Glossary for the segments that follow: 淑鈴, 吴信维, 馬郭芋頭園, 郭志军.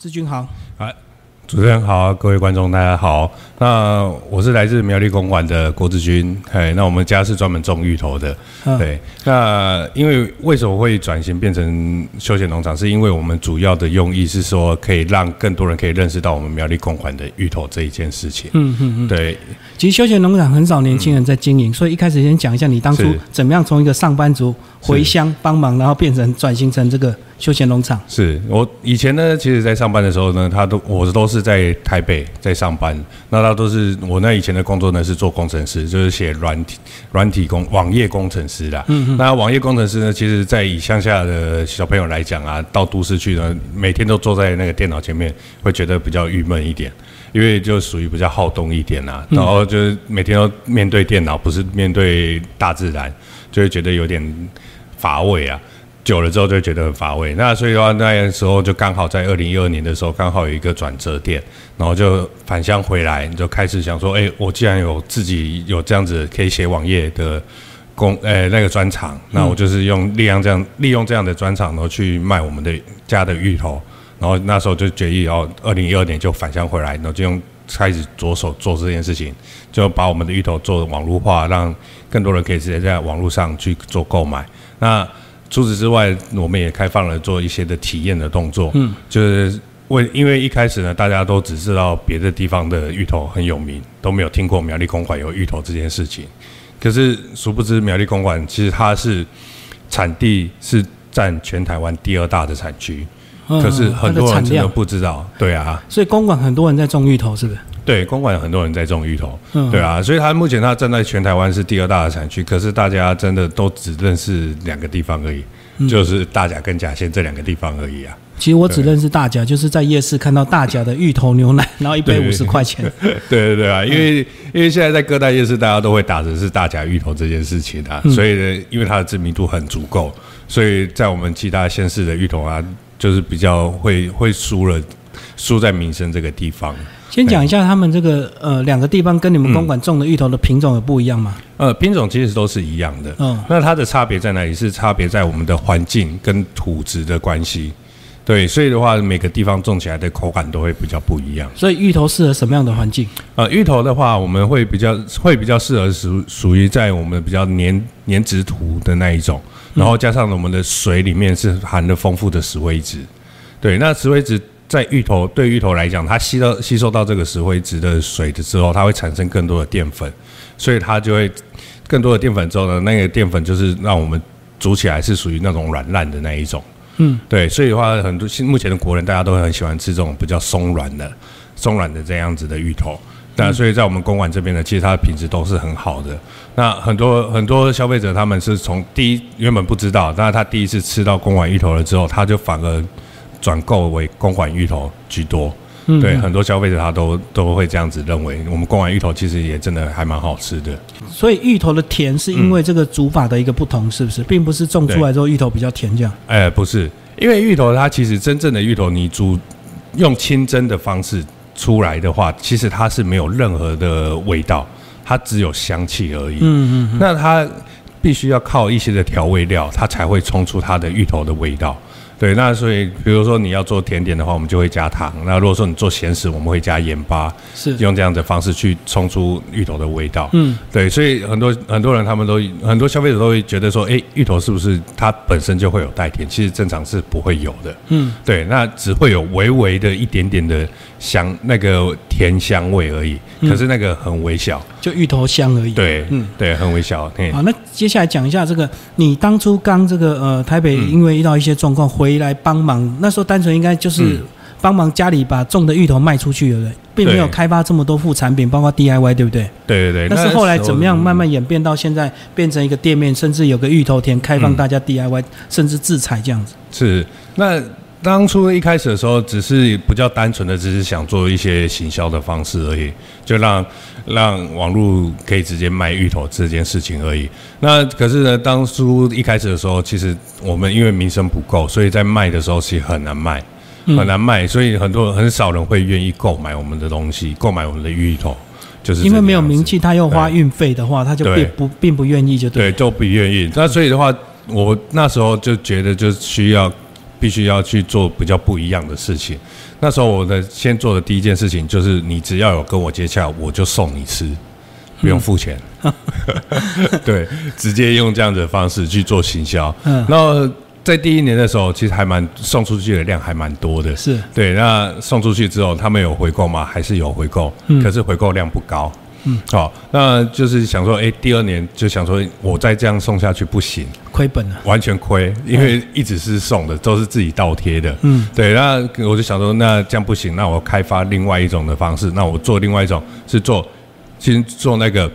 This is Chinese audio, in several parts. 志军好，主持人好，各位观众大家好。那我是来自苗栗公馆的郭志军，那我们家是专门种芋头的，对。那因为为什么会转型变成休闲农场，是因为我们主要的用意是说，可以让更多人可以认识到我们苗栗公馆的芋头这一件事情。对。其实休闲农场很少年轻人在经营，所以一开始先讲一下你当初怎么样从一个上班族回乡帮忙，然后变成转型成这个。 休闲农场是我以前呢，其实在上班的时候呢，我都是在台北在上班。那我以前的工作呢是做工程师，就是写软体网页工程师啦。那网页工程师呢，其实在以乡下的小朋友来讲啊，到都市去呢，每天都坐在那个电脑前面，会觉得比较郁闷一点，因为就属于比较好动一点啦。然后就是每天都面对电脑，不是面对大自然，就会觉得有点乏味啊。 久了之后就觉得很乏味，那所以的话，那时候就刚好在2012年的时候，刚好有一个转折点，然后就返乡回来，就开始想说，我既然自己有这样子可以写网页的那个专长，那我就是利用这样的专长，然后去卖我们的家的芋头，然后那时候就决议，2012年就返乡回来，然后就开始着手做这件事情，就把我们的芋头做网络化，让更多人可以直接在网络上去做购买。那 除此之外，我们也开放了做一些的体验的动作，就是因为一开始呢，大家都只知道别的地方的芋头很有名，都没有听过苗栗公馆有芋头这件事情。可是殊不知，苗栗公馆其实它是产地是占全台湾第2大的产区，可是很多人真的不知道。对啊，所以公馆很多人在种芋头，是不是？ 对，公馆有很多人在种芋头，对啊，所以它目前它站在全台湾是第2大的产区，可是大家真的都只认识2个地方而已，就是大甲跟甲仙这2个地方而已啊。其实我只认识大甲，就是在夜市看到大甲的芋头牛奶，然后150块钱。对啊，因为现在在各大夜市大家都会打着是大甲芋头这件事情啊，所以呢，因为它的知名度很足够，所以在我们其他县市的芋头啊，就是比较会输在民生这个地方。 先讲一下他们这个2个地方跟你们公馆种的芋头的品种有不一样吗？品种其实都是一样的。那它的差别在哪里？是差别在我们的环境跟土质的关系。对，所以的话，每个地方种起来的口感都会比较不一样。所以芋头适合什么样的环境？芋头的话，我们会比较适合属于在我们比较黏质土的那一种，然后加上我们的水里面是含了丰富的石灰质。对，那石灰质。 在芋头来讲，它吸收到这个石灰质的水的之后，它会产生更多的淀粉，所以它就会更多的淀粉之后呢，那个淀粉就是让我们煮起来是属于那种软烂的那一种。对，所以的话，很多目前的国人大家都很喜欢吃这种比较松软的这样子的芋头。那所以在我们公馆这边呢，其实它的品质都是很好的。那很多消费者他们是从原本不知道，但是他第一次吃到公馆芋头了之后，他就反而 转购为公馆芋头居多，对很多消费者他都会这样子认为。我们公馆芋头其实也真的还蛮好吃的。所以芋头的甜是因为这个煮法的一个不同，是不是？并不是种出来之后芋头比较甜这样。不是，因为芋头它其实真正的芋头，你用清蒸的方式出来的话，其实它是没有任何的味道，它只有香气而已。那它必须要靠一些的调味料，它才会冲出它的芋头的味道。 对，那所以比如说你要做甜点的话，我们就会加糖；那如果说你做咸食，我们会加盐巴，是用这样的方式去冲出芋头的味道。对，所以很多人他们很多消费者都会觉得说，芋头是不是它本身就会有带甜？其实正常是不会有的。对，那只会有微的一点点的香，那个甜香味而已。可是那个很微小，就芋头香而已。对，对，很微小。好，那接下来讲一下这个，你当初刚这个台北因为遇到一些状况回来帮忙，那时候单纯应该就是帮忙家里把种的芋头卖出去了，并没有开发这么多副产品，包括 DIY， 对不对？对。但是后来怎么样慢慢演变到现在变成一个店面，甚至有个芋头田开放大家 DIY，甚至自采这样子。是，那当初一开始的时候，只是比较单纯的，只是想做一些行销的方式而已，就让网络可以直接卖芋头这件事情而已。那可是呢，当初一开始的时候，其实我们因为名声不够，所以在卖的时候其实很难卖，所以很少人会愿意购买我们的东西，购买我们的芋头，就是因为没有名气，他又花运费的话，他就并不愿意，就对，就不愿意。那所以的话，我那时候就觉得就需要必须要去做比较不一样的事情。那时候我的先做的第一件事情就是，你只要有跟我接洽，我就送你吃，不用付钱。对，直接用这样的方式去做行销。然后在第一年的时候，其实还蛮送出去的量还蛮多的。是对，那送出去之后，他们有回购吗？还是有回购，可是回购量不高。嗯，好，那就是想说，第二年就想说，我再这样送下去不行，亏本了，完全亏，因为一直是送的，都是自己倒贴的。嗯，对，那我就想说，那这样不行，那我开发另外一种的方式，那我做另外一种是做那个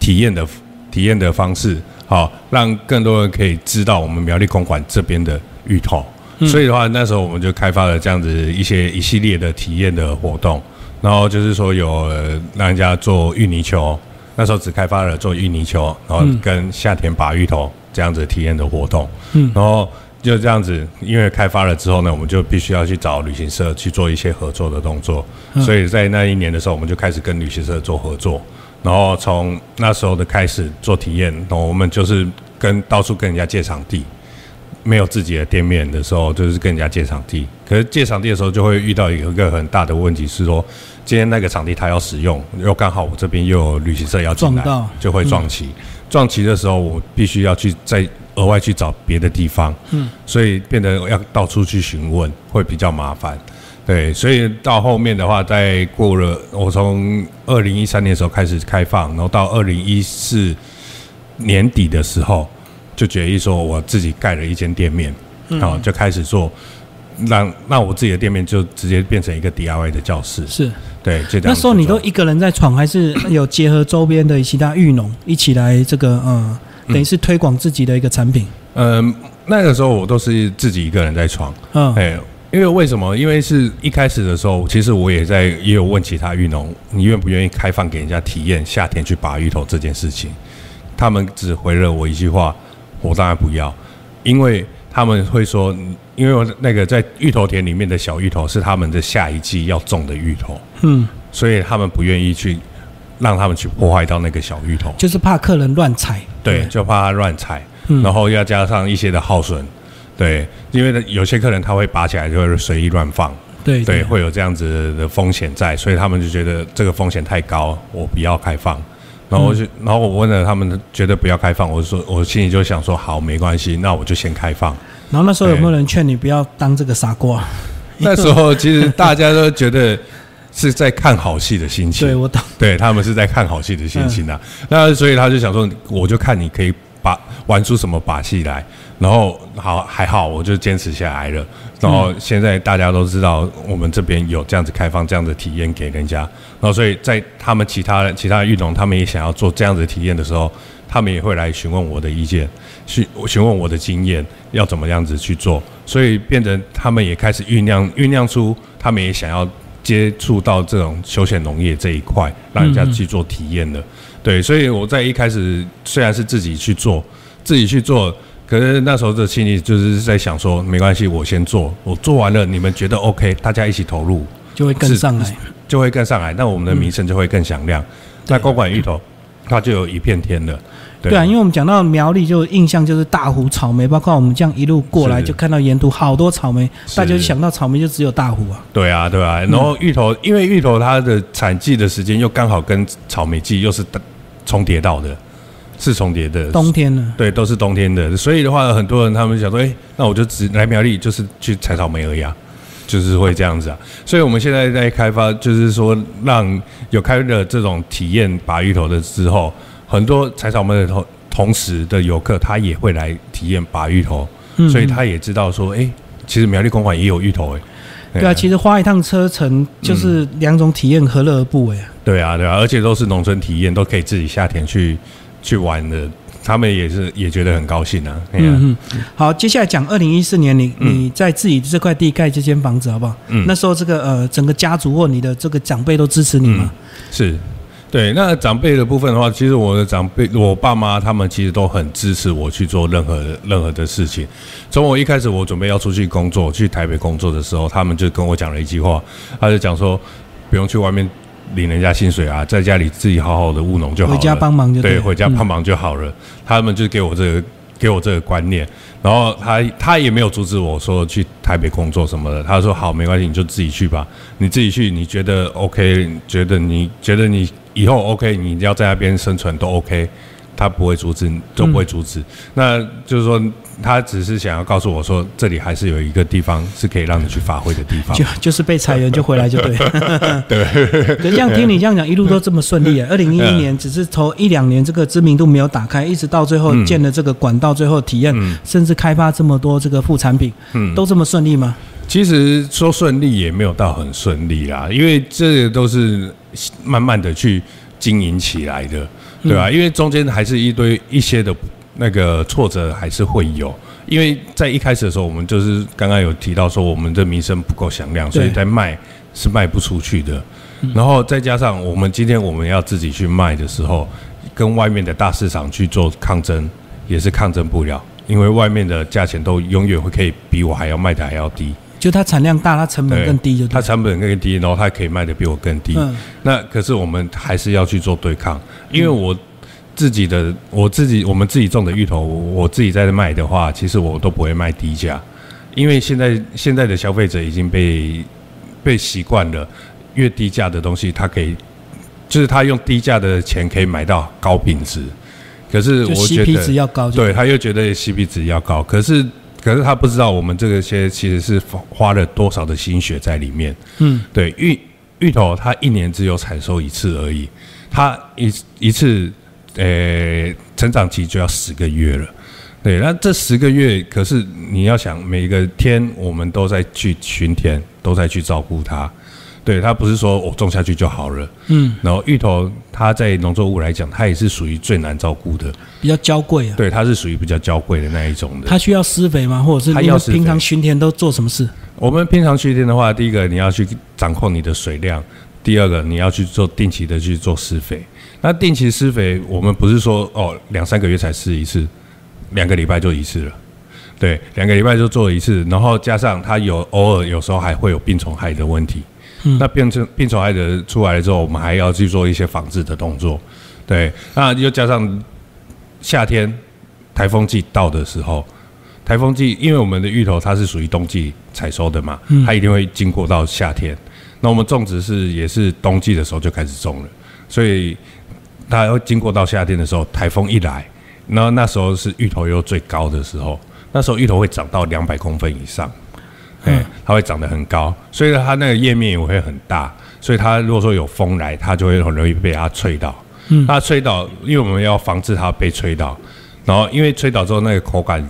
体验的方式，好，让更多人可以知道我们苗栗公馆这边的芋头。所以的话，那时候我们就开发了这样子一系列的体验的活动。然后就是说有让人家做芋泥球，那时候只开发了做芋泥球，然后跟夏天拔芋头这样子体验的活动。嗯，然后就这样子，因为开发了之后呢，我们就必须要去找旅行社去做一些合作的动作。所以在那一年的时候，我们就开始跟旅行社做合作。然后从那时候的开始做体验，然后我们就是到处跟人家借场地。没有自己的店面的时候，就是跟人家借场地。可是借场地的时候，就会遇到一个很大的问题，是说今天那个场地他要使用，又刚好我这边又有旅行社要进来，就会撞期。撞期的时候，我必须要去再额外去找别的地方。嗯，所以变得要到处去询问，会比较麻烦。对，所以到后面的话，在过了我从2013年的时候开始开放，然后到2014年底的时候。就决议说，我自己盖了一间店面，好，就开始做，让我自己的店面就直接变成一个 DIY 的教室。是，对，就这样。那时候你都一个人在闯，还是有结合周边的其他芋农一起来这个等于是推广自己的一个产品？那个时候我都是自己一个人在闯。嗯，因为为什么？因为是一开始的时候，其实我也有问其他芋农，你愿不愿意开放给人家体验夏天去拔芋头这件事情？他们只回了我一句话。我当然不要，因为他们会说，因为那个在芋头田里面的小芋头是他们的下一季要种的芋头，所以他们不愿意去让他们去破坏到那个小芋头，就是怕客人乱采，对，就怕他乱采，然后要加上一些的耗损，对，因为有些客人他会拔起来就会随意乱放，对对，会有这样子的风险在，所以他们就觉得这个风险太高，我不要开放。然后我问了他们，觉得不要开放。我说，我心里就想说，好，没关系，那我就先开放。然后那时候有没有人劝你不要当这个傻瓜？那时候其实大家都觉得是在看好戏的心情。对，我懂。对，他们是在看好戏的心情啊。那所以他就想说，我就看你可以玩出什么把戏来。然后好，还好，我就坚持下来了。然后现在大家都知道，我们这边有这样子开放这样的体验给人家。然后所以在他们其他芋农，他们也想要做这样子体验的时候，他们也会来询问我的意见，询问我的经验，要怎么样子去做。所以变成他们也开始酝酿出，他们也想要接触到这种休闲农业这一块，让人家去做体验的。对，所以我在一开始虽然是自己去做。可是那时候的心里就是在想说，没关系，我先做，我做完了，你们觉得 OK， 大家一起投入，就会跟上来，那我们的名声就会更响亮。那公馆芋头，它就有一片天了。对啊，因为我们讲到苗栗，就印象就是大湖草莓，包括我们这样一路过来，就看到沿途好多草莓，大家就想到草莓就只有大湖啊。对啊，对啊。然后芋头，因为芋头它的产季的时间又刚好跟草莓季又是重叠到的。是重叠的，冬天呢？对，都是冬天的，所以的话，很多人他们想说，那我就只来苗栗，就是去采草莓而已啊，就是会这样子啊。所以我们现在在开发，就是说让有开了这种体验拔芋头的之后，很多采草莓的同时的游客，他也会来体验拔芋头，所以他也知道说，其实苗栗公馆也有芋头。对啊，其实花一趟车程就是两种体验，何乐而不为啊？对啊，对啊，而且都是农村体验，都可以自己下田去玩的，他们也觉得很高兴啊。好，接下来讲2014年，你在自己这块地盖这间房子好不好？那时候这个整个家族或你的这个长辈都支持你吗？是，对。那长辈的部分的话，其实我的长辈，我爸妈他们其实都很支持我去做任何的事情。从我一开始我准备要出去工作，去台北工作的时候，他们就跟我讲了一句话，他就讲说，不用去外面。领人家薪水啊，在家里自己好好的务农就好了，回家帮忙就对，回家帮忙就好了。他们就给我这个观念，然后他也没有阻止我说去台北工作什么的，他说好没关系，你就自己去吧，你自己去，你觉得 OK， 觉得你以后 OK， 你要在那边生存都 OK， 他不会阻止，都不会阻止。那就是说，他只是想要告诉我说，这里还是有一个地方是可以让你去发挥的地方，就是被裁员就回来就对了。对，可是这样听你这样讲，一路都这么顺利啊！2011年只是头1-2年这个知名度没有打开，一直到最后建了这个管道，最后体验，甚至开发这么多这个副产品，都这么顺利吗？其实说顺利也没有到很顺利啦，因为这都是慢慢的去经营起来的，对吧？因为中间还是一些的那个挫折还是会有，因为在一开始的时候，我们就是刚刚有提到说我们的名声不够响亮，所以在卖是卖不出去的。然后再加上今天我们要自己去卖的时候，跟外面的大市场去做抗争，也是抗争不了，因为外面的价钱都永远会可以比我还要卖的还要低。就它产量大，它成本更低，它成本更低，然后它可以卖的比我更低。那可是我们还是要去做对抗，因为我们自己种的芋头，我自己在卖的话，其实我都不会卖低价，因为现在的消费者已经被习惯了，越低价的东西，它可以就是他用低价的钱可以买到高品质，可是我觉得 CP 值要高，对，他又觉得 CP 值要高，可是他不知道我们这些其实是花了多少的心血在里面。对，芋头它一年只有采收一次而已，它一次，成长期就要10个月了。对，那这10个月，可是你要想，每个天我们都在去巡田，都在去照顾它。对，它不是说我种下去就好了。然后芋头它在农作物来讲，它也是属于最难照顾的，比较娇贵啊。对，它是属于比较娇贵的那一种的。它需要施肥吗？或者是你们平常巡田都做什么事？我们平常巡田的话，第一个你要去掌控你的水量，第二个你要去做定期的去做施肥。那定期施肥，我们不是说哦2-3个月才施一次，2个礼拜就一次了。对，2个礼拜就做一次，然后加上它偶尔有时候还会有病虫害的问题。那病虫害的出来之后，我们还要去做一些防治的动作。对，那又加上夏天台风季到的时候，台风季因为我们的芋头它是属于冬季采收的嘛，它一定会经过到夏天。那我们种植也是冬季的时候就开始种了，所以它会经过到夏天的时候，台风一来，然后那时候是芋头又最高的时候，那时候芋头会长到200公分以上。它会长得很高，所以它那个叶面也会很大，所以它如果说有风来，它就会很容易被它吹倒。它吹倒，因为我们要防止它被吹倒，然后因为吹倒之后那个口感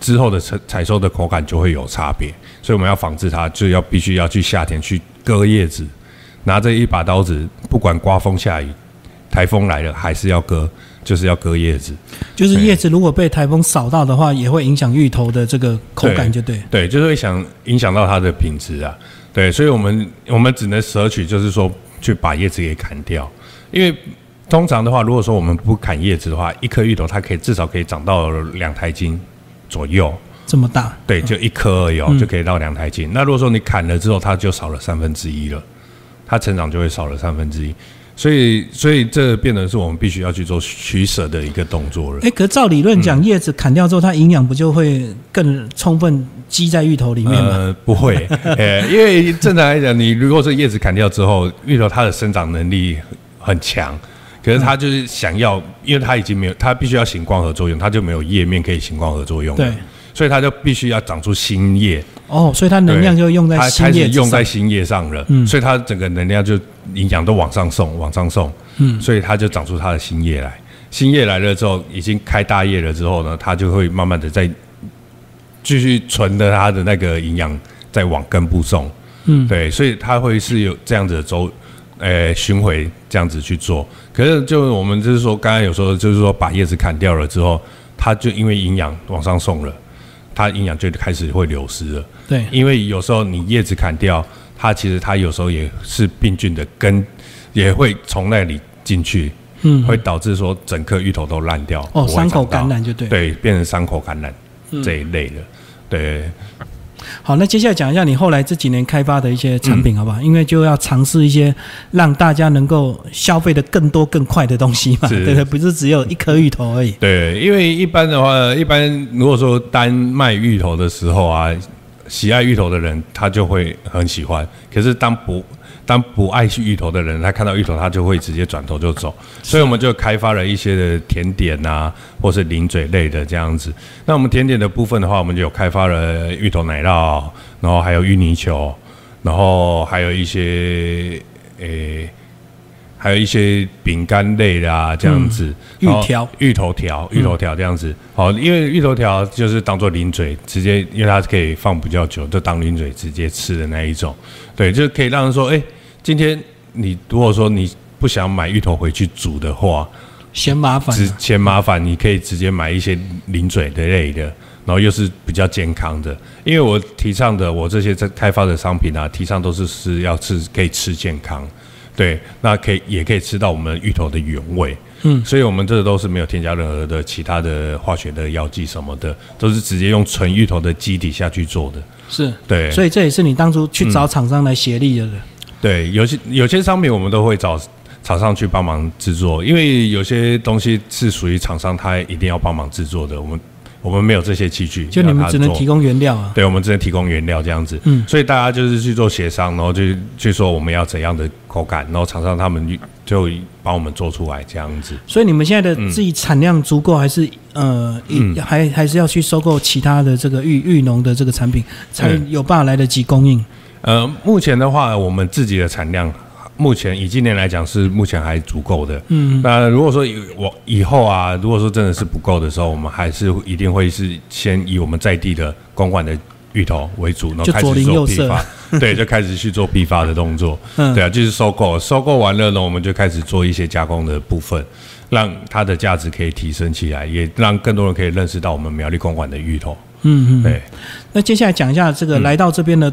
之后的采收的口感就会有差别，所以我们要防止它，就要必须要去夏天去割叶子，拿着一把刀子，不管刮风下雨，台风来了还是要割。就是要割叶子，就是叶子如果被台风扫到的话，也会影响芋头的这个口感，就对。对，就是会影响到它的品质啊。对，所以我们只能舍取，就是说去把叶子给砍掉，因为通常的话，如果说我们不砍叶子的话，一颗芋头它至少可以长到2台斤左右，这么大。对，就一颗而已，就可以到2台斤。那如果说你砍了之后，它就少了1/3了，它成长就会少了1/3。所以这变成是我们必须要去做取舍的一个动作了。可照理论讲，叶子砍掉之后，它营养不就会更充分积在芋头里面吗？不会，因为正常来讲，你如果是叶子砍掉之后，芋头它的生长能力很强，可是它就是想要，因为它已经没有，它必须要行光合作用，它就没有叶面可以行光合作用了。对。所以它就必须要长出新叶哦，所以它能量就用在新叶上，它开始用在新叶上了，所以它整个能量就营养都往上送，所以它就长出它的新叶来。新叶来了之后，已经开大叶了之后呢，它就会慢慢的再继续存的它的那个营养再往根部送，对，所以它会是有这样子的周巡回这样子去做。可是就我们就是说，刚刚有说就是说把叶子砍掉了之后，它就因为营养往上送了。它营养就开始会流失了，对，因为有时候你叶子砍掉，它有时候也是病菌的根，也会从那里进去，会导致说整颗芋头都烂掉，伤口感染就对，变成伤口感染这一类的，对。好，那接下来讲一下你后来这几年开发的一些产品，好不好？因为就要尝试一些让大家能够消费的更多更快的东西嘛，对不对？不是只有一颗芋头而已。对，因为一般的话，一般如果说单卖芋头的时候啊，喜爱芋头的人他就会很喜欢，可是当不爱芋头的人，他看到芋头，他就会直接转头就走。所以我们就开发了一些的甜点啊，或是零嘴类的这样子。那我们甜点的部分的话，我们就有开发了芋头奶酪，然后还有芋泥球，然后还有一些饼干类的啊，这样子。芋头条这样子。好，因为芋头条就是当做零嘴，直接因为它可以放比较久，就当零嘴直接吃的那一种。对，就可以让人说，今天你如果说你不想买芋头回去煮的话，嫌麻烦，你可以直接买一些零嘴的类的，然后又是比较健康的。因为我提倡的，我这些在开发的商品啊，提倡都是要吃，可以吃健康。对，那也可以吃到我们芋头的原味，所以我们这都是没有添加任何的其他的化学的药剂什么的，都是直接用纯芋头的基底下去做的。是，对，所以这也是你当初去找厂商来协力的。对，有些商品我们都会找厂商去帮忙制作，因为有些东西是属于厂商他一定要帮忙制作的，我们没有这些器具，就你们只能提供原料啊。对，我们只能提供原料这样子。所以大家就是去做协商，然后去说我们要怎样的口感，然后厂商他们就帮我们做出来这样子。所以你们现在的自己产量足够，还是还是要去收购其他的这个芋农的这个产品，才有办法来得及供应？目前的话，我们自己的产量，目前以今年来讲是目前还足够的。那如果说以后啊，如果说真的是不够的时候，我们还是一定会是先以我们在地的公馆的芋头为主，然后开始做批发。对，就开始去做批发的动作。对啊，就是收购完了呢，我们就开始做一些加工的部分，让它的价值可以提升起来，也让更多人可以认识到我们苗栗公馆的芋头。对。那接下来讲一下这个来到这边的。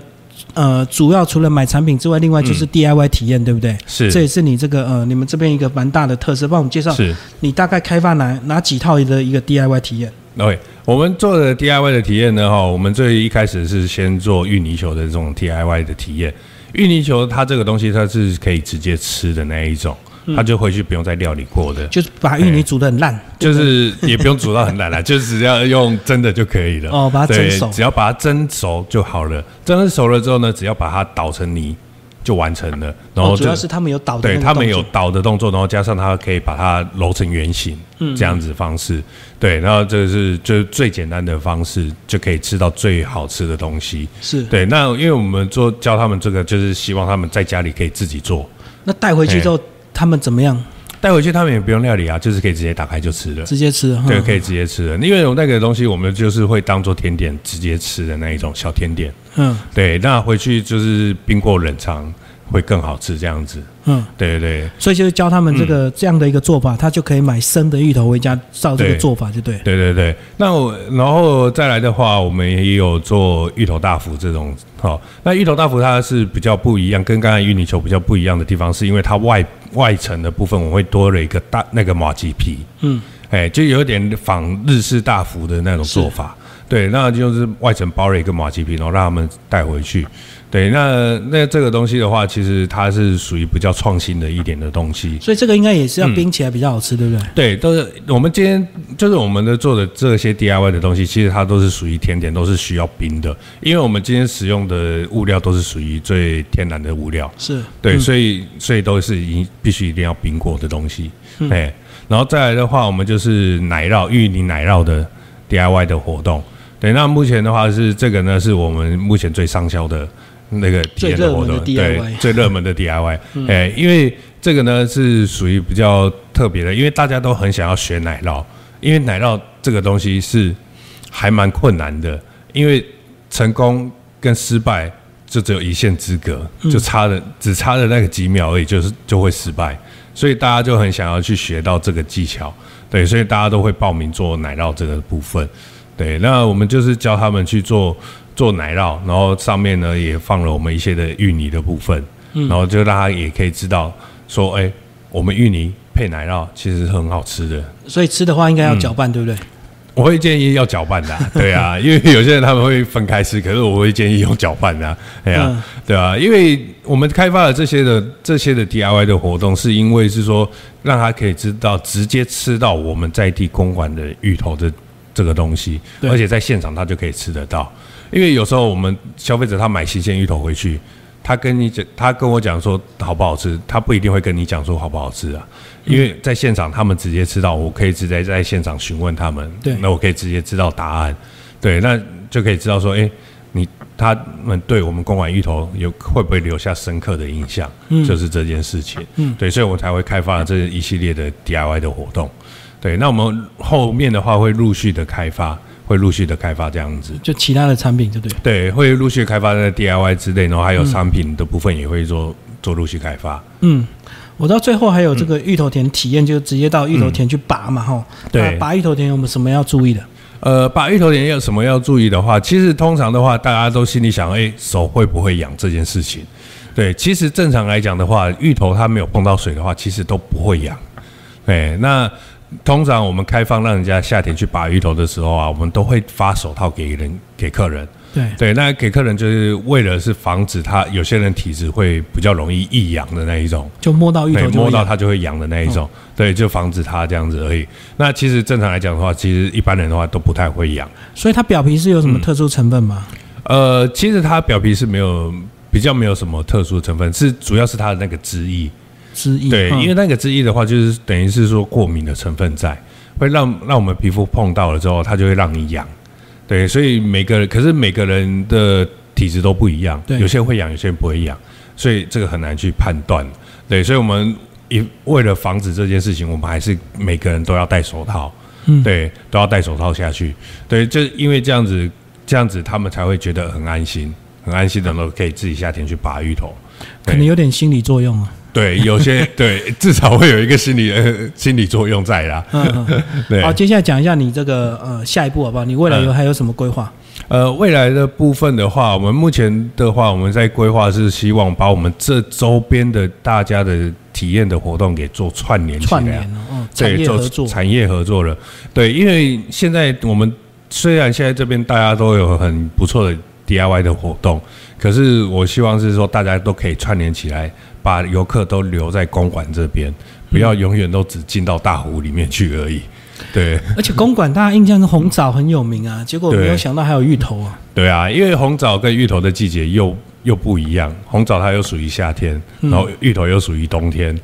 主要除了买产品之外，另外就是 DIY 体验，对不对？是，这也是你这个你们这边一个蛮大的特色。帮我们介绍，你大概开发哪几套的一个 DIY 体验？对，我们做的 DIY 的体验呢，我们最一开始是先做芋泥球的这种 DIY 的体验。芋泥球它这个东西它是可以直接吃的那一种。它就回去不用再料理过的，就是把芋泥煮得很烂，就是也不用煮到很烂啦，就是只要用蒸的就可以了。把它蒸熟，只要把它蒸熟就好了。蒸熟了之后呢，只要把它捣成泥就完成了。然后主要是他们有捣的动作，对，他们有捣的动作，然后加上它可以把它揉成圆形，这样子方式。对，然后这是就是最简单的方式，就可以吃到最好吃的东西。是对，那因为我们教他们这个，就是希望他们在家里可以自己做。那带回去之后，他们怎么样？带回去他们也不用料理啊，就是可以直接打开就吃了，直接吃。对，可以直接吃了。因为那个东西我们就是会当做甜点直接吃的那一种小甜点。对，那回去就是冰过冷藏会更好吃这样子。对对。所以就是教他们这个这样的一个做法，他就可以买生的芋头回家照这个做法就对。对对对。那然后再来的话，我们也有做芋头大福这种。好，那芋头大福它是比较不一样，跟刚才芋泥球比较不一样的地方，是因为它外层的部分我会多了一个那个麻糬皮，就有点仿日式大福的那种做法。对，那就是外层包了一个麻糬皮，然后让他们带回去。对，那这个东西的话，其实它是属于比较创新的一点的东西，所以这个应该也是要冰起来比较好吃，对不对？对，都是我们今天就是我们的做的这些 DIY 的东西，其实它都是属于甜点，都是需要冰的，因为我们今天使用的物料都是属于最天然的物料，是对，所以都是必须一定要冰过的东西。然后再来的话，我们就是芋泥奶酪的 DIY 的活动。对，那目前的话是这个呢，是我们目前最上销的。那个体验的活动，对，最热门的 DIY，因为这个呢是属于比较特别的，因为大家都很想要学奶酪，因为奶酪这个东西是还蛮困难的，因为成功跟失败就只有一线之隔，就只差了那个几秒而已，就会失败，所以大家就很想要去学到这个技巧，对，所以大家都会报名做奶酪这个部分，对，那我们就是教他们去做奶酪，然后上面呢也放了我们一些的芋泥的部分，然后就让他也可以知道说，我们芋泥配奶酪其实是很好吃的。所以吃的话应该要搅拌，对不对？我会建议要搅拌的、啊，对啊，因为有些人他们会分开吃，可是我会建议用搅拌的、啊，哎呀、啊嗯，对啊，因为我们开发了这些的 DIY 的活动，是因为是说让他可以知道直接吃到我们在地公馆的芋头的这个东西，而且在现场他就可以吃得到，因为有时候我们消费者他买新鲜芋头回去。他跟我讲说好不好吃，他不一定会跟你讲说好不好吃啊，因为在现场他们直接吃到，我可以直接在现场询问他们，对，那我可以直接知道答案，对，那就可以知道说，哎、欸，他们对我们公馆芋头会不会留下深刻的印象，嗯、就是这件事情，嗯，对，所以我才会开发了这一系列的 DIY 的活动，对，那我们后面的话会陆续的开发这样子，就其他的产品就对了。对，会陆续开发在 DIY 之类，然后还有商品的部分也会做陆续开发。嗯，我到最后还有这个芋头田体验，就直接到芋头田去拔嘛，哈、嗯。对，拔芋头田有没有什么要注意的？拔芋头田有什么要注意的话，其实通常的话，大家都心里想，哎，手会不会痒这件事情？对，其实正常来讲的话，芋头它没有碰到水的话，其实都不会痒。哎，那。通常我们开放让人家下田去拔芋头的时候啊，我们都会发手套给客人。对，那给客人就是为了是防止他有些人体质会比较容易易痒的那一种，就摸到芋头就摸到他就会痒的那一种、哦，对，就防止他这样子而已。那其实正常来讲的话，其实一般人的话都不太会痒。所以它表皮是有什么特殊成分吗？其实它表皮是没有什么特殊成分，是主要是它的那个汁液，对，因为那个汁液的话，就是等于是说过敏的成分在，会让我们皮肤碰到了之后，它就会让你痒，对，所以每个人的体质都不一样，有些人会痒，有些人不会痒，所以这个很难去判断，对，所以我们为了防止这件事情，我们还是每个人都要戴手套，嗯、对，都要戴手套下去，对，就因为这样子他们才会觉得很安心的都可以自己下田去拔芋头，可能有点心理作用啊。对，有些对，至少会有一个心理作用在啦。对，好，接下来讲一下你这个下一步好不好？你未来还有什么规划？未来的部分的话，我们目前的话，我们在规划是希望把我们这周边的大家的体验的活动给做串联起来，产业合作，产业合作了。对，因为现在我们虽然现在这边大家都有很不错的 DIY 的活动，可是我希望是说大家都可以串联起来。把游客都留在公馆这边，不要永远都只进到大湖里面去而已。对，而且公馆大家印象是红枣很有名啊，结果没有想到还有芋头啊。对啊，因为红枣跟芋头的季节又不一样，红枣它又属于夏天，然后芋头又属于冬天。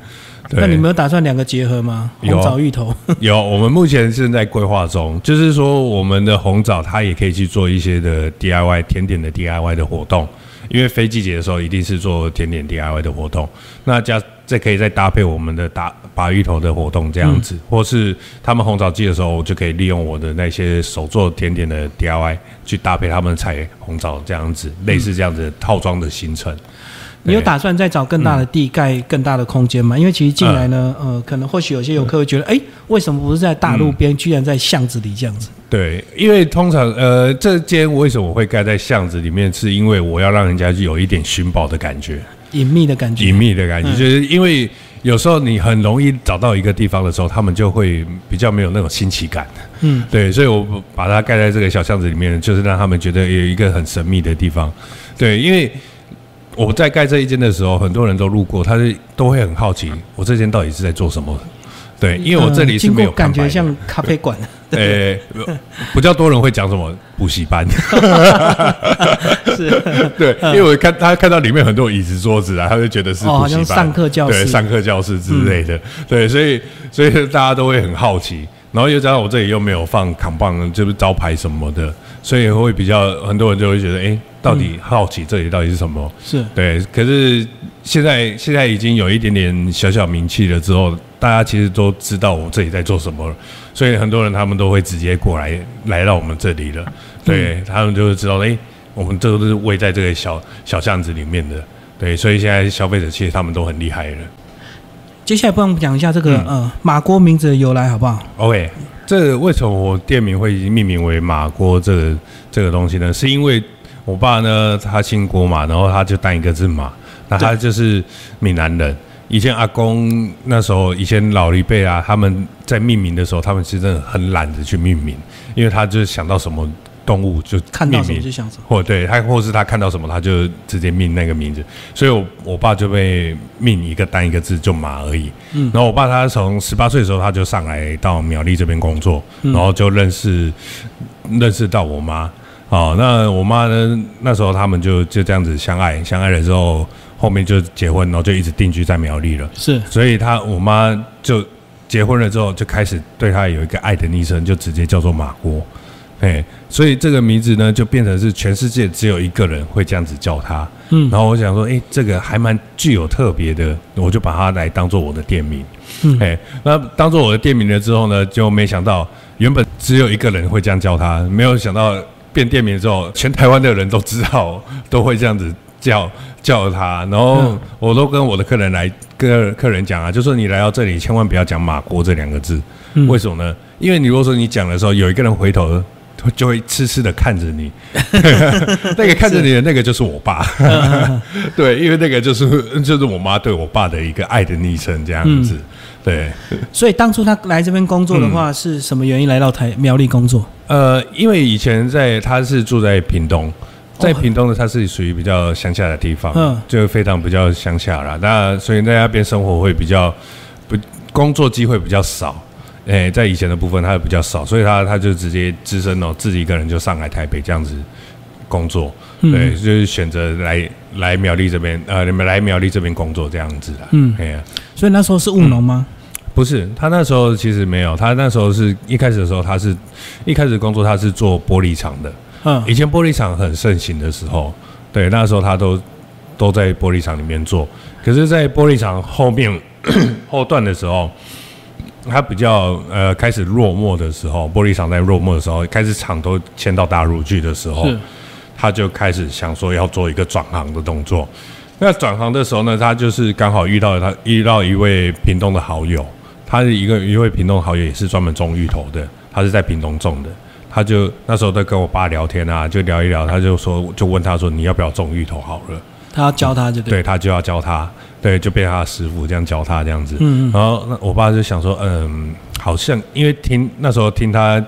那你们有打算两个结合吗？红枣芋头有，我们目前是在规划中，就是说我们的红枣它也可以去做一些的 DIY 甜点的 DIY 的活动。因为非季节的时候，一定是做甜点 DIY 的活动，那这可以再搭配我们的拔芋头的活动这样子，或是他们红枣季的时候，我就可以利用我的那些手做甜点的 DIY 去搭配他们采红枣这样子，类似这样子的套装的行程。你有打算再找更大的地盖、更大的空间吗？因为其实进来呢，可能或许有些游客会觉得，为什么不是在大路边，居然在巷子里这样子？对，因为通常这间为什么我会盖在巷子里面，是因为我要让人家有一点寻宝的感觉，隐秘的感觉，就是因为有时候你很容易找到一个地方的时候，他们就会比较没有那种新奇感。嗯，对，所以我把它盖在这个小巷子里面，就是让他们觉得有一个很神秘的地方。对，因为。我在盖这一间的时候，很多人都路过，他都会很好奇，我这间到底是在做什么？对，因为我这里是没有看板的，感觉像咖啡馆。比较多人会讲什么补习班，是，对，因为我看到里面很多椅子桌子啊，他就觉得是补习班，好像上课教室，对，上课教室之类的，对，所以大家都会很好奇。然后又加上我这里又没有放扛棒，就是招牌什么的，所以会比较很多人就会觉得，到底好奇这里到底是什么？是对。可是现在已经有一点点小小名气了之后，大家其实都知道我这里在做什么了，所以很多人他们都会直接过来到我们这里了。对、他们就会知道，我们这都是位在这个小巷子里面的。对，所以现在消费者其实他们都很厉害了。接下来帮我们讲一下这个马锅名字的由来好不好 ？OK， 这为什么我店名会命名为马锅这个东西呢？是因为我爸呢他姓郭嘛，然后他就当一个字马，那他就是闽南人，以前阿公那时候，以前老一辈啊，他们在命名的时候，他们是真的很懒得去命名，因为他就是想到什么动物就看到什么就想什么，或对他，或是他看到什么他就直接命那个名字。所以我爸就被命一个单一个字，就马而已。嗯，然后我爸他从18岁的时候他就上来到苗栗这边工作，然后就认识到我妈。好，那我妈呢？那时候他们就这样子相爱了之后，后面就结婚，然后就一直定居在苗栗了。是，所以我妈就结婚了之后，就开始对她有一个爱的昵称，就直接叫做马郭。哎，所以这个名字呢，就变成是全世界只有一个人会这样子叫她。嗯，然后我想说，哎，这个还蛮具有特别的，我就把它来当做我的店名。嗯，哎，那当做我的店名了之后呢，就没想到原本只有一个人会这样叫她，没有想到。变店名之后，全台湾的人都知道，都会这样子叫他。然后我都跟我的客人讲啊，就说你来到这里，千万不要讲马郭这两个字。嗯，为什么呢？因为你如果说你讲的时候，有一个人回头就会痴痴的看着你，那个看着你的那个就是我爸。对，因为那个就是我妈对我爸的一个爱的昵称这样子。嗯，对，所以当初他来这边工作的话，是什么原因来到苗栗工作？因为以前他是住在屏东，在屏东的他是属于比较乡下的地方，嗯，就非常比较乡下啦。那所以在那边生活会比较工作机会比较少，哎，在以前的部分他比较少，所以他就直接只身哦，自己一个人就上来台北这样子工作。嗯，对，就是选择来苗栗这边，来苗栗这边工作这样子啦。嗯，哎，啊，所以那时候是务农吗？嗯，不是，他那时候其实没有，他那时候是一开始的时候，他是一开始工作，他是做玻璃厂的。嗯，以前玻璃厂很盛行的时候，对，那时候他都在玻璃厂里面做。可是，在玻璃厂后面后段的时候，他比较开始落寞的时候，玻璃厂在落寞的时候，开始厂都迁到大陆去的时候，他就开始想说要做一个转行的动作。那转行的时候呢，他就是刚好遇到一位屏东的好友。他是一位屏东好友，也是专门种芋头的，他是在屏东种的。他就那时候在跟我爸聊天啊，就聊一聊，他就说，就问他说，你要不要种芋头好了？他要教他就对，他就要教他，对，就被他的师傅这样教他这样子。嗯，然后我爸就想说，嗯，好像因为那时候听他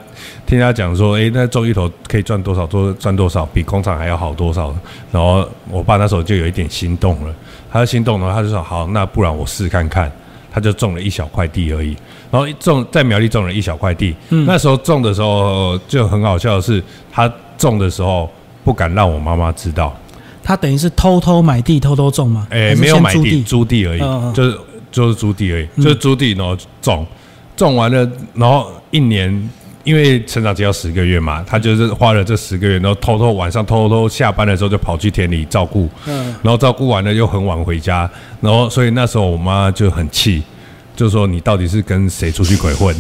讲说，哎，那种芋头可以赚多少，赚多少，比工厂还要好多少。然后我爸那时候就有一点心动了，他就心动了，他就说好，那不然我试看看。他就种了一小块地而已，然后在苗栗种了一小块地。嗯，那时候种的时候就很好笑的是，他种的时候不敢让我妈妈知道。他等于是偷偷买地，偷偷种吗？没有买地，租地而已，就是租地而已，就是租地然后种，种完了然后一年。因为成长期要10个月嘛，他就是花了这10个月，然后晚上偷偷下班的时候就跑去田里照顾。嗯，然后照顾完了又很晚回家，然后所以那时候我妈就很气，就说你到底是跟谁出去鬼混？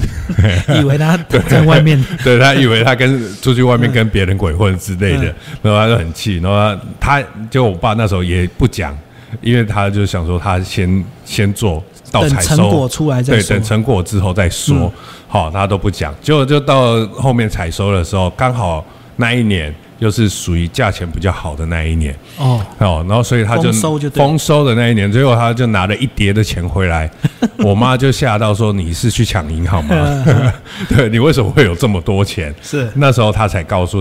以为他在外面，对，他以为他出去外面跟别人鬼混之类的，然后他就很气，然后他就我爸那时候也不讲，因为他就想说他先做。到采收等成果出来再说，对，等成果之后再说。好，他都不讲，结果就到后面采收的时候，刚好那一年又是属于价钱比较好的那一年。哦，然后所以他就丰收的那一年，最后他就拿了一叠的钱回来。我妈就吓到说：“你是去抢银行吗？对，你为什么会有这么多钱？”是那时候他才告诉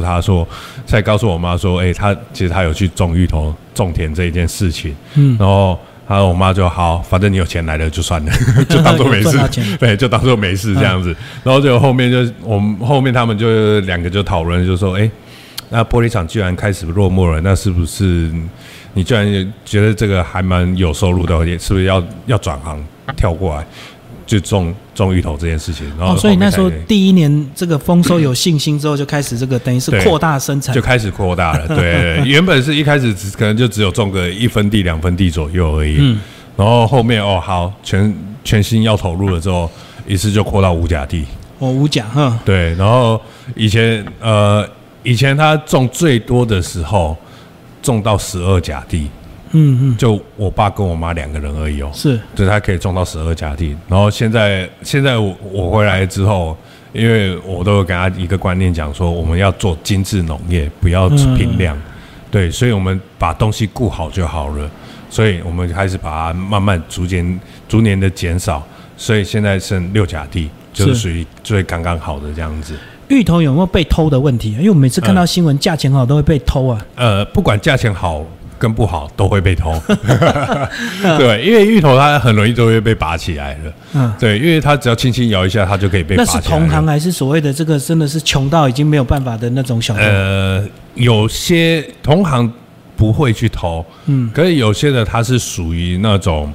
我妈说：“哎，他其实他有去种芋头、种田这一件事情。”嗯，然后。我妈就好，反正你有钱来了就算了，就当做没事。对，就当做没事这样子。然后就后面他们就两个就讨论，就说：“哎，那玻璃厂居然开始落寞了，那是不是你居然觉得这个还蛮有收入的？是不是要转行跳过来就种芋头这件事情？”然后所以那时候第一年这个丰收有信心之后，就开始这个等于是扩大生产，就开始扩大了。对，原本是一开始可能就只有种个1分地、2分地左右而已。嗯，然后后面哦好，全心要投入了之后，一次就扩到5甲地。哦，5甲哈。对，然后以前他种最多的时候，种到12甲地。嗯嗯，就我爸跟我妈2个人而已哦，是，对，他可以种到12甲地。然后现在我回来之后，因为我都有跟他一个观念讲说，我们要做精致农业，不要拼量，对，所以我们把东西顾好就好了。所以我们开始把它慢慢逐年的减少，所以现在剩六甲地，就是属于最刚刚好的这样子。芋头有没有被偷的问题？因为我每次看到新闻，价钱好都会被偷啊。不管价钱好跟不好都会被偷。对，因为芋头它很容易就会被拔起来了。嗯，对，因为它只要轻轻摇一下，它就可以被拔起来。那是同行还是所谓的这个真的是穷到已经没有办法的那种小偷？有些同行不会去偷，嗯，可是有些的它是属于那种。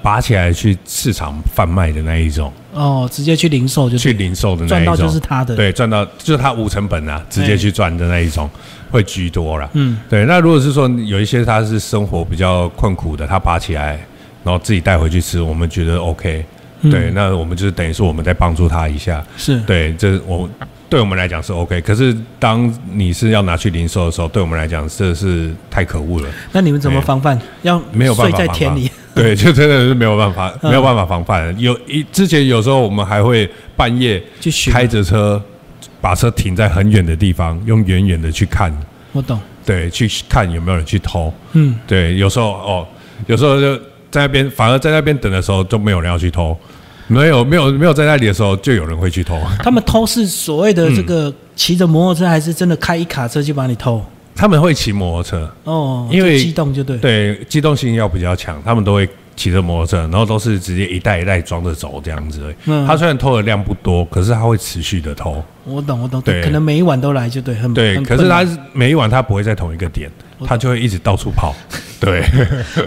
拔起来去市场贩卖的那一种哦，直接去零售就去零售的那一种，赚到就是他的，对，赚到就是他无成本啊，直接去赚的那一种会居多啦。嗯，对。那如果是说有一些他是生活比较困苦的，他拔起来然后自己带回去吃，我们觉得 OK，嗯，对，那我们就是等于说我们再帮助他一下，是对，这对我们来讲是 OK， 可是当你是要拿去零售的时候，对我们来讲这是太可恶了。那你们怎么防范？要没有办法防范，睡在田里，对，就真的是没有办法，没有办法防范。之前有时候我们还会半夜开着车，把车停在很远的地方，用远远的去看。我懂。对，去看有没有人去偷。嗯，对，有时候就在那边，反而在那边等的时候就没有人要去偷。没有在那里的时候，就有人会去偷。他们偷是所谓的这个骑着摩托车，还是真的开一卡车去把你偷？他们会骑摩托车哦，因为机动就对，对，机动性要比较强，他们都会骑着摩托车，然后都是直接一袋一袋装着走这样子而已。嗯，他虽然偷的量不多，可是他会持续的偷。我懂，对，可能每一晚都来就对，很对。可是他每一晚他不会在同一个点，他就会一直到处跑。对，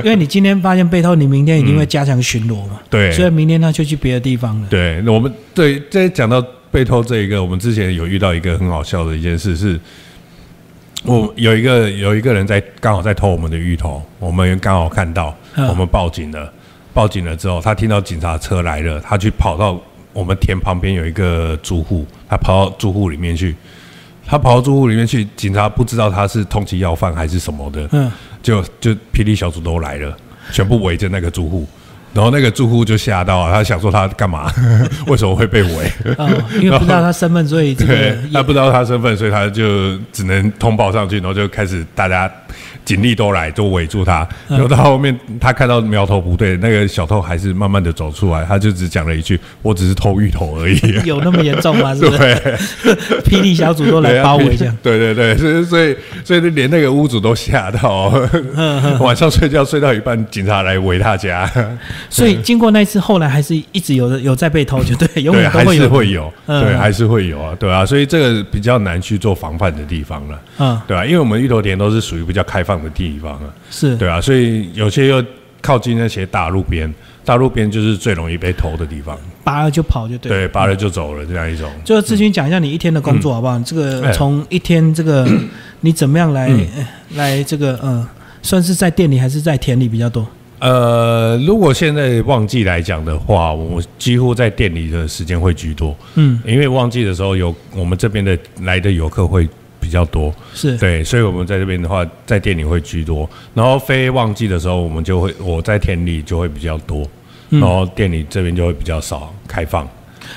因为你今天发现被偷，你明天一定会加强巡逻嘛。对，所以明天他就去别的地方了。对，我们对在讲到被偷这一个，我们之前有遇到一个很好笑的一件事是，我有一个人刚好在偷我们的芋头，我们刚好看到，我们报警了之后，他听到警察车来了，他去跑到我们田旁边有一个住户，他跑到住户里面去。他跑到住户里面去，警察不知道他是通缉要犯还是什么的，嗯，就霹雳小组都来了，全部围着那个住户，然后那个住户就吓到啊，他想说他干嘛，为什么会被围？哦，因为不知道他身份，所以这个对，他不知道他身份，所以他就只能通报上去，然后就开始大家警力都来，就围住他，然后到后面他看到苗头不对，那个小偷还是慢慢的走出来，他就只讲了一句：“我只是偷芋头而已。”有那么严重吗？是不是？霹雳小组都来包围这样。对，所以连那个屋主都吓到，晚上睡到一半，警察来围他家。所以经过那一次，后来还是一直有在被偷，就对，永远都会有，还是会有，对，还是会有啊，对啊，所以这个比较难去做防范的地方了，嗯，对啊，因为我们芋头田都是属于比较开放的地方啊，是，对啊，所以有些又靠近那些大路边就是最容易被偷的地方，拔了就跑就对了，对，拔了就走了这样一种。就志军讲一下你一天的工作好不好？这个从一天这个你怎么样来这个算是在店里还是在田里比较多？如果现在旺季来讲的话，我几乎在店里的时间会居多，嗯，因为旺季的时候有我们这边的来的游客会比较多，是，对，所以我们在这边的话，在店里会居多，然后非旺季的时候，我在田里就会比较多，然后店里这边就会比较少开放。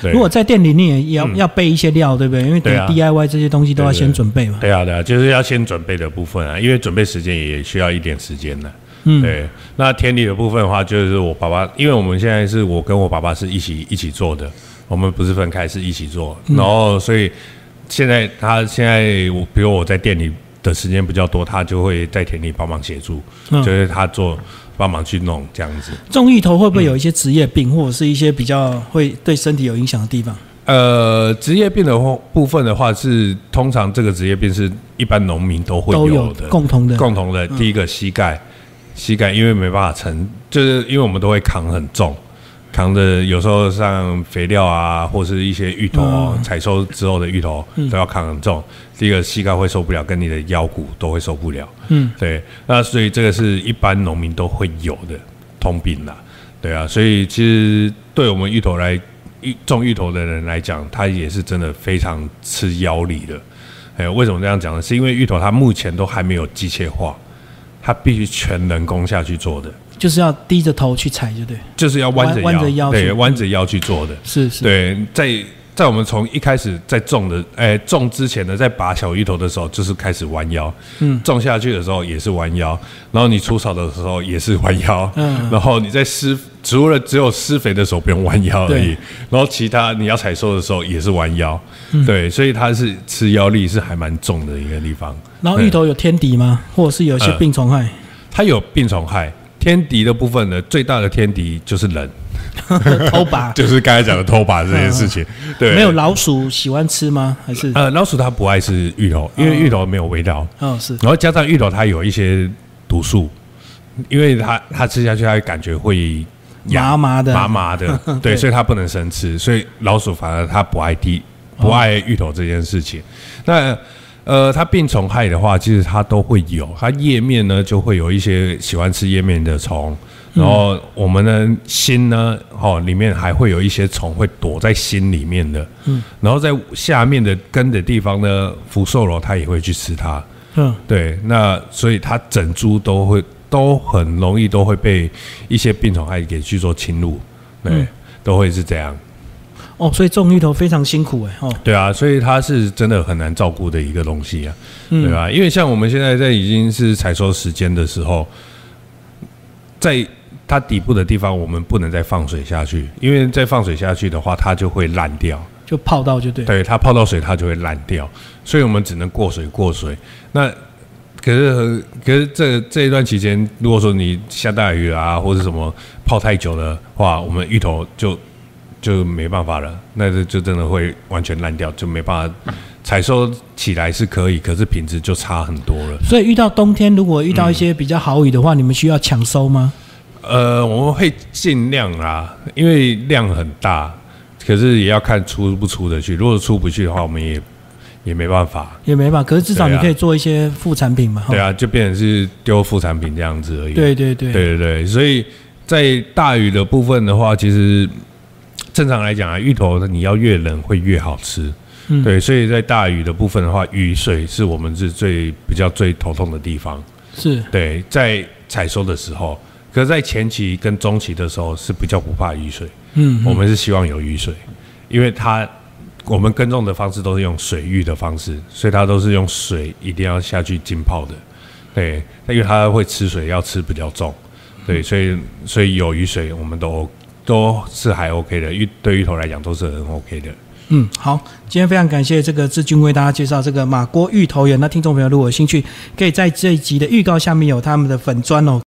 对，如果在店里你也要备一些料，对不对？因为 DIY 这些东西都要先准备嘛。对啊，就是要先准备的部分啊，因为准备时间也需要一点时间的。嗯，对，那田里的部分的话，就是我爸爸，因为我们现在是我跟我爸爸是一起做的，我们不是分开，是一起做，然后所以现在比如我在店里的时间比较多，他就会在田里帮忙协助，就是他做。帮忙去弄这样子。种芋头会不会有一些职业病，或者是一些比较会对身体有影响的地方？职业病的部分的话是，通常这个职业病是一般农民都会有的，共同的。第一个膝盖，因为没办法撑，就是因为我们都会扛很重，扛着有时候像肥料啊，或是一些芋头，采收之后的芋头都要扛很重。第一个膝盖会受不了，跟你的腰骨都会受不了。嗯，对，那所以这个是一般农民都会有的通病啦。对啊，所以其实对我们芋头种芋头的人来讲，他也是真的非常吃腰力的。为什么这样讲呢？是因为芋头它目前都还没有机械化，它必须全人工下去做的。就是要低着头去踩，就对，就是要弯着腰去做的。是，对，在在我们从一开始在种的，种之前呢，在拔小芋头的时候就是开始弯腰，种下去的时候也是弯腰，然后你除草的时候也是弯腰，然后你在施除了只有施肥的时候不用弯腰而已，然后其他你要采收的时候也是弯腰，对，所以它是吃腰力是还蛮重的一个地方。然后芋头有天敌吗？或者是有一些病虫害？它有病虫害，天敌的部分呢，最大的天敌就是人。偷拔就是刚才讲的偷拔这件事情，对。没有老鼠喜欢吃吗？还是老鼠它不爱吃芋头，因为芋头没有味道。是。然后加上芋头它有一些毒素，因为它吃下去它感觉会麻麻的，对，所以它不能生吃，所以老鼠反而它不爱芋头这件事情。那它病虫害的话，其实它都会有，它叶面呢就会有一些喜欢吃叶面的虫。然后我们的心呢，里面还会有一些虫会躲在心里面的，然后在下面的根的地方呢，福寿螺它也会去吃它，对，那所以它整株都很容易都会被一些病虫害给去做侵入，对，都会是这样。哦，所以种芋头非常辛苦。对啊，所以它是真的很难照顾的一个东西啊，对吧？因为像我们现在在已经是采收时间的时候，在它底部的地方我们不能再放水下去，因为再放水下去的话它就会烂掉，就泡到就对，对，它泡到水它就会烂掉，所以我们只能过水。那可是这一段期间，如果说你下大雨啊或是什么泡太久的话，我们芋头就没办法了，那就真的会完全烂掉，就没办法采收起来是可以，可是品质就差很多了。所以遇到冬天，如果遇到一些比较好雨的话，你们需要抢收吗？我们会尽量啦，因为量很大，可是也要看出不出得去。如果出不去的话，我们也没办法，可是至少你可以做一些副产品嘛。对啊，就变成是丢副产品这样子而已。对，所以在大雨的部分的话，其实正常来讲啊，芋头你要越冷会越好吃。对，所以在大雨的部分的话，雨水是我们是比较最头痛的地方。是，对，在采收的时候。可是在前期跟中期的时候是比较不怕雨水，我们是希望有雨水，因为我们耕种的方式都是用水育的方式，所以它都是用水一定要下去浸泡的，对，因为它会吃水，要吃比较重，对，所以有雨水我们都是还 OK 的，对芋头来讲都是很 OK 的。好，今天非常感谢这个志军为大家介绍这个马郭芋头园。那听众朋友如果有兴趣，可以在这一集的预告下面有他们的粉专